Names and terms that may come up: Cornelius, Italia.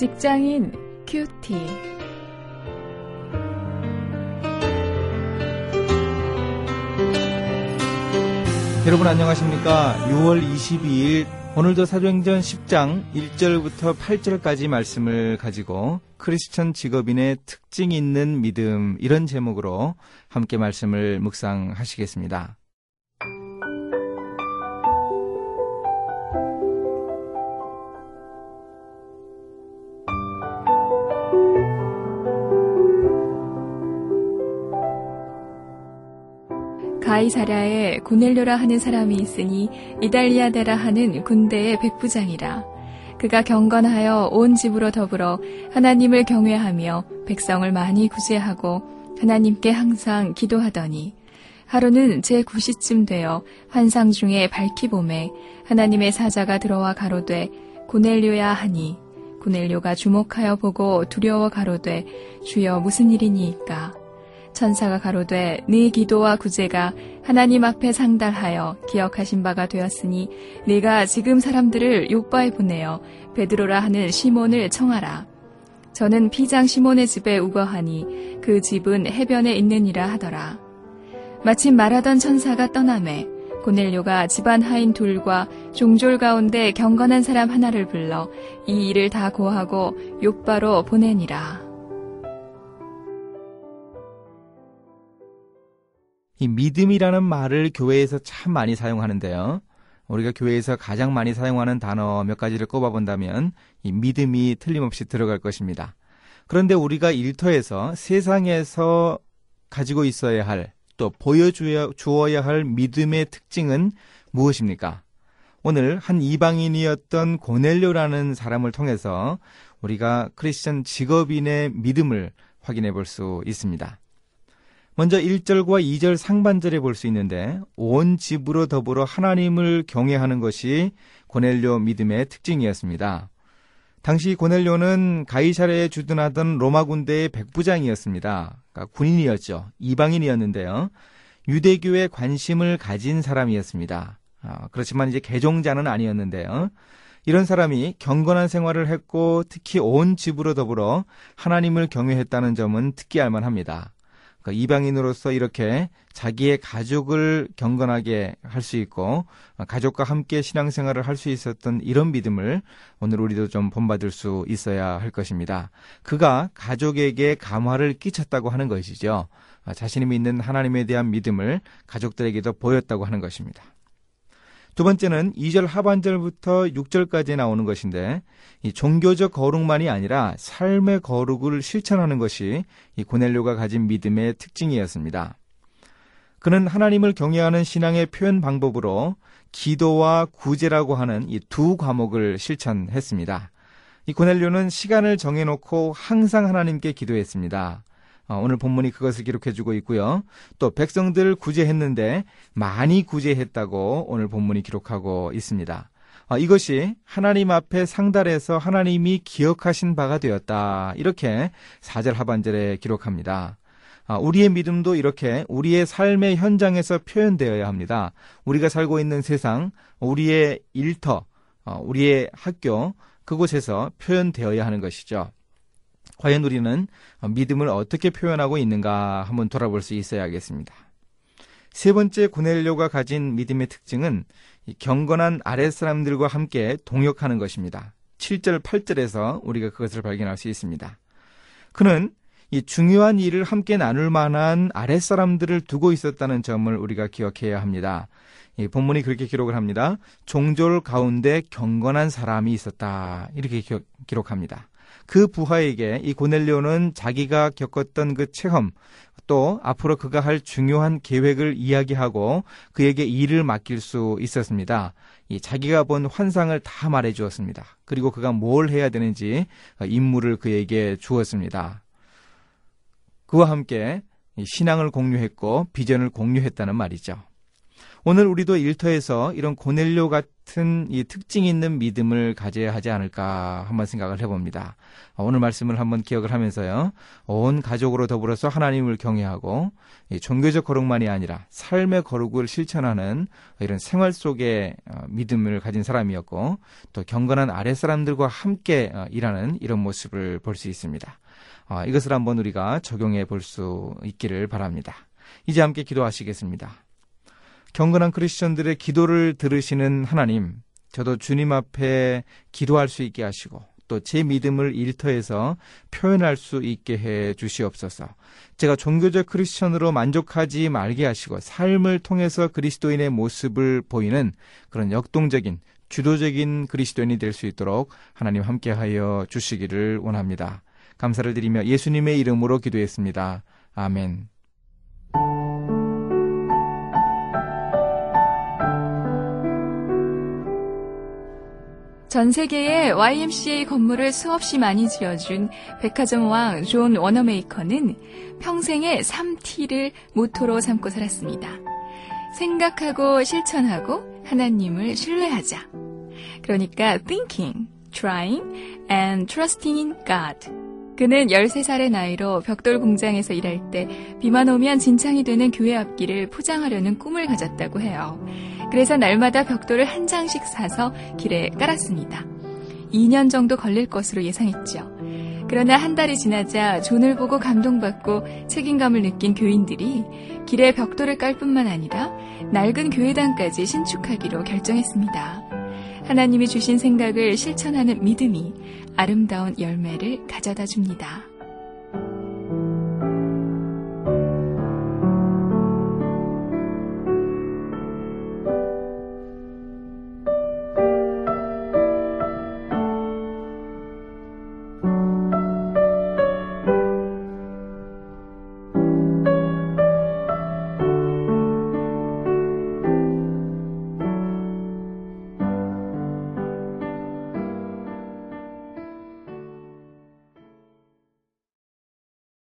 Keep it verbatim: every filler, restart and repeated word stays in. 직장인 큐티. 여러분 안녕하십니까? 유월 이십이일 오늘도 사도행전 십장 일절부터 팔절까지 말씀을 가지고 크리스천 직업인의 특징 있는 믿음, 이런 제목으로 함께 말씀을 묵상하시겠습니다. 가이사랴에 고넬료라 하는 사람이 있으니 이달리아 데라 하는 군대의 백부장이라. 그가 경건하여 온 집으로 더불어 하나님을 경외하며 백성을 많이 구제하고 하나님께 항상 기도하더니, 하루는 제구시쯤 되어 환상 중에 밝히 보매 하나님의 사자가 들어와 가로되 고넬료야 하니, 고넬료가 주목하여 보고 두려워 가로되 주여 무슨 일이니이까? 천사가 가로되 네 기도와 구제가 하나님 앞에 상달하여 기억하신 바가 되었으니 네가 지금 사람들을 요빠에 보내어 베드로라 하는 시몬을 청하라. 저는 피장 시몬의 집에 우거하니 그 집은 해변에 있느니라 하더라. 마침 말하던 천사가 떠나매 고넬료가 집안 하인 둘과 종졸 가운데 경건한 사람 하나를 불러 이 일을 다 고하고 요빠로 보내니라. 이 믿음이라는 말을 교회에서 참 많이 사용하는데요. 우리가 교회에서 가장 많이 사용하는 단어 몇 가지를 꼽아본다면 이 믿음이 틀림없이 들어갈 것입니다. 그런데 우리가 일터에서 세상에서 가지고 있어야 할, 또 보여주어야 할 믿음의 특징은 무엇입니까? 오늘 한 이방인이었던 고넬료라는 사람을 통해서 우리가 크리스천 직업인의 믿음을 확인해 볼 수 있습니다. 먼저 일절과 이절 상반절에 볼 수 있는데, 온 집으로 더불어 하나님을 경외하는 것이 고넬료 믿음의 특징이었습니다. 당시 고넬료는 가이사랴에 주둔하던 로마 군대의 백부장이었습니다. 그러니까 군인이었죠. 이방인이었는데요. 유대교에 관심을 가진 사람이었습니다. 아, 그렇지만 이제 개종자는 아니었는데요. 이런 사람이 경건한 생활을 했고 특히 온 집으로 더불어 하나님을 경외했다는 점은 특기할 만합니다. 그러니까 이방인으로서 이렇게 자기의 가족을 경건하게 할 수 있고 가족과 함께 신앙생활을 할 수 있었던 이런 믿음을 오늘 우리도 좀 본받을 수 있어야 할 것입니다. 그가 가족에게 감화를 끼쳤다고 하는 것이죠. 자신이 믿는 하나님에 대한 믿음을 가족들에게도 보였다고 하는 것입니다. 두 번째는 이절 하반절부터 육절까지 나오는 것인데, 이 종교적 거룩만이 아니라 삶의 거룩을 실천하는 것이 이 고넬료가 가진 믿음의 특징이었습니다. 그는 하나님을 경외하는 신앙의 표현 방법으로 기도와 구제라고 하는 이 두 과목을 실천했습니다. 이 고넬료는 시간을 정해놓고 항상 하나님께 기도했습니다. 오늘 본문이 그것을 기록해주고 있고요. 또 백성들 구제했는데 많이 구제했다고 오늘 본문이 기록하고 있습니다. 이것이 하나님 앞에 상달해서 하나님이 기억하신 바가 되었다, 이렇게 사절 하반절에 기록합니다. 우리의 믿음도 이렇게 우리의 삶의 현장에서 표현되어야 합니다. 우리가 살고 있는 세상, 우리의 일터, 우리의 학교, 그곳에서 표현되어야 하는 것이죠. 과연 우리는 믿음을 어떻게 표현하고 있는가 한번 돌아볼 수 있어야 하겠습니다. 세 번째 고넬료가 가진 믿음의 특징은 경건한 아랫사람들과 함께 동역하는 것입니다. 칠절, 팔절에서 우리가 그것을 발견할 수 있습니다. 그는 이 중요한 일을 함께 나눌 만한 아랫사람들을 두고 있었다는 점을 우리가 기억해야 합니다. 이 본문이 그렇게 기록을 합니다. 종졸 가운데 경건한 사람이 있었다, 이렇게 기록합니다. 그 부하에게 이 고넬료는 자기가 겪었던 그 체험, 또 앞으로 그가 할 중요한 계획을 이야기하고 그에게 일을 맡길 수 있었습니다. 이 자기가 본 환상을 다 말해 주었습니다. 그리고 그가 뭘 해야 되는지 임무를 그에게 주었습니다. 그와 함께 신앙을 공유했고 비전을 공유했다는 말이죠. 오늘 우리도 일터에서 이런 고넬료 같은 이 특징이 있는 믿음을 가져야 하지 않을까 한번 생각을 해봅니다. 오늘 말씀을 한번 기억을 하면서요. 온 가족으로 더불어서 하나님을 경외하고 종교적 거룩만이 아니라 삶의 거룩을 실천하는 이런 생활 속의 믿음을 가진 사람이었고 또 경건한 아랫사람들과 함께 일하는 이런 모습을 볼 수 있습니다. 이것을 한번 우리가 적용해 볼 수 있기를 바랍니다. 이제 함께 기도하시겠습니다. 경건한 크리스천들의 기도를 들으시는 하나님, 저도 주님 앞에 기도할 수 있게 하시고 또 제 믿음을 일터에서 표현할 수 있게 해 주시옵소서. 제가 종교적 크리스천으로 만족하지 말게 하시고 삶을 통해서 그리스도인의 모습을 보이는 그런 역동적인 주도적인 그리스도인이 될 수 있도록 하나님 함께하여 주시기를 원합니다. 감사를 드리며 예수님의 이름으로 기도했습니다. 아멘. 전 세계에 와이엠씨에이 건물을 수없이 많이 지어준 백화점왕 존 워너메이커는 평생의 쓰리 티를 모토로 삼고 살았습니다. 생각하고 실천하고 하나님을 신뢰하자. 그러니까 thinking, trying, and trusting in God. 그는 열세 살의 나이로 벽돌 공장에서 일할 때 비만 오면 진창이 되는 교회 앞길을 포장하려는 꿈을 가졌다고 해요. 그래서 날마다 벽돌을 한 장씩 사서 길에 깔았습니다. 이 년 정도 걸릴 것으로 예상했죠. 그러나 한 달이 지나자 존을 보고 감동받고 책임감을 느낀 교인들이 길에 벽돌을 깔 뿐만 아니라 낡은 교회당까지 신축하기로 결정했습니다. 하나님이 주신 생각을 실천하는 믿음이 아름다운 열매를 가져다 줍니다.